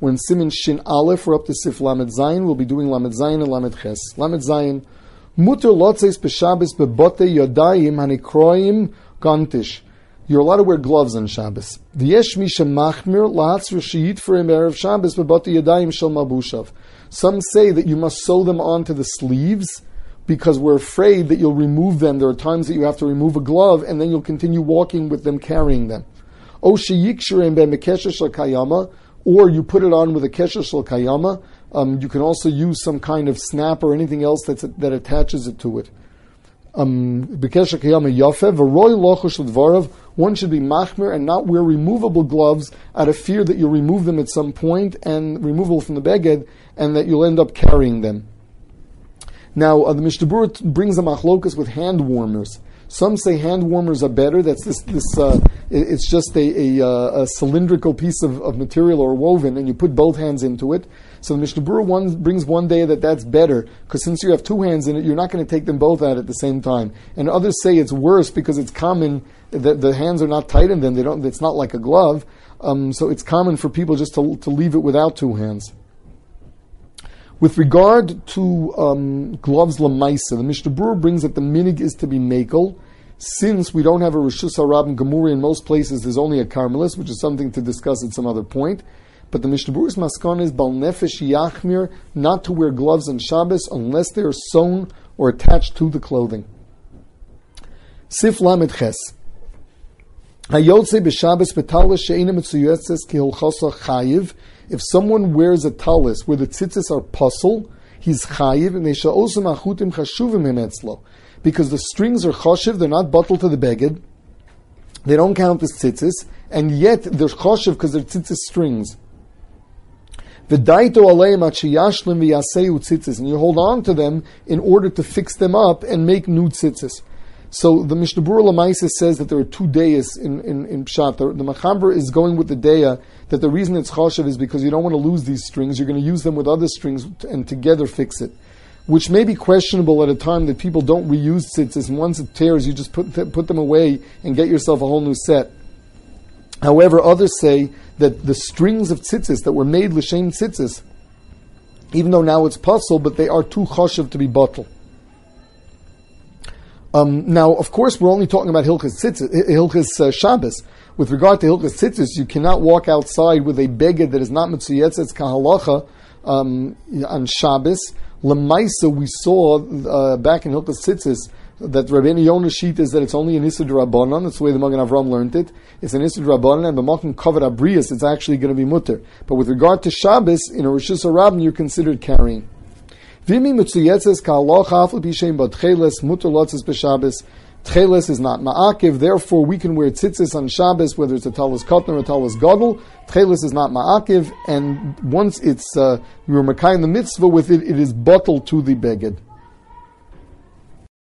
when Siman Shin Aleph, we're up to Sif Lamed Zayin, we'll be doing Lamed Zayin and Lamed Ches. Lamed Zayin, Muter Lotzeis B'Shabbos B'Bote Yodayim Hanikroim Gantish. You're allowed to wear gloves on Shabbos. V'yesh misha machmir lahatzir sheyitfrim erev Shabbos b'bote yadayim shel mabushav. Some say that you must sew them onto the sleeves because we're afraid that you'll remove them. There are times that you have to remove a glove and then you'll continue walking with them, carrying them. O sheyikshirim b'mekesha shel kayama, or you put it on with a kesha shel kayama. You can also use some kind of snap or anything else that attaches it to it. B'kesha kayama yafe v'roi lochush l'dvarav. One should be machmir and not wear removable gloves out of fear that you'll remove them at some point, and removal from the beged, and that you'll end up carrying them. Now, the Mishnah Berurah brings a machlokas with hand warmers. Some say hand warmers are better. That's it's just a cylindrical piece of material or woven, and you put both hands into it. So the Mishnah Berurah brings one day that's better, because since you have two hands in it, you're not going to take them both out at the same time. And others say it's worse because it's common that the hands are not tight in them. It's not like a glove. So it's common for people just to leave it without two hands. With regard to gloves lamaisa, the Mishnah Berurah brings that the minig is to be makel. Since we don't have a Rishus HaRab and Gemuri in most places, there's only a Carmelis, which is something to discuss at some other point. But the Mishnah Berurah's maskon is bal nefesh yachmir, not to wear gloves on Shabbos unless they are sewn or attached to the clothing. Sif lamed ches. Hayotze b'Shabbos b'talis she'ina mitzuyetzes kihilchasa chayiv. If someone wears a talis where the tzitzis are puzzle, he's chayiv, and they shall also machutim chashuvim emetzlo, because the strings are chashiv, they're not bottled to the beged, they don't count as tzitzis, and yet they're chashiv because they're tzitzis strings. V'daito aleim achiyashlim v'yaseu tzitzis, and you hold on to them in order to fix them up and make new tzitzis. So the Mishnah Berurah Lamaisa says that there are two dayas in Pshat. The Machaber is going with the daya that the reason it's chashav is because you don't want to lose these strings. You're going to use them with other strings and together fix it, which may be questionable at a time that people don't reuse tzitzis. And once it tears, you just put them away and get yourself a whole new set. However, others say that the strings of tzitzis that were made l'shem tzitzis, even though now it's puzzle, but they are too chashav to be bottled. Now, of course, we're only talking about Hilchas Shabbos. With regard to Hilchas Tzitzis, you cannot walk outside with a beged that is not mitzuyetzes kahalacha on Shabbos. Lemaisa, we saw back in Hilchas Tzitzis that Rabbeinu Yonah's sheet is that it's only an Isur D'Rabbanan. That's the way the Magen Avram learned it. It's an Isur D'Rabbanan, and b'makom kavod abrius, it's actually going to be mutter. But with regard to Shabbos, in a Rishus HaRabim, you're considered carrying. Tcheles is not ma'akiv, therefore we can wear tzitzis on Shabbos, whether it's a talis katan or a talis gadol. Tcheles is not ma'akiv, and once it's you're mekayim in the mitzvah with it, it is bottled to the beged.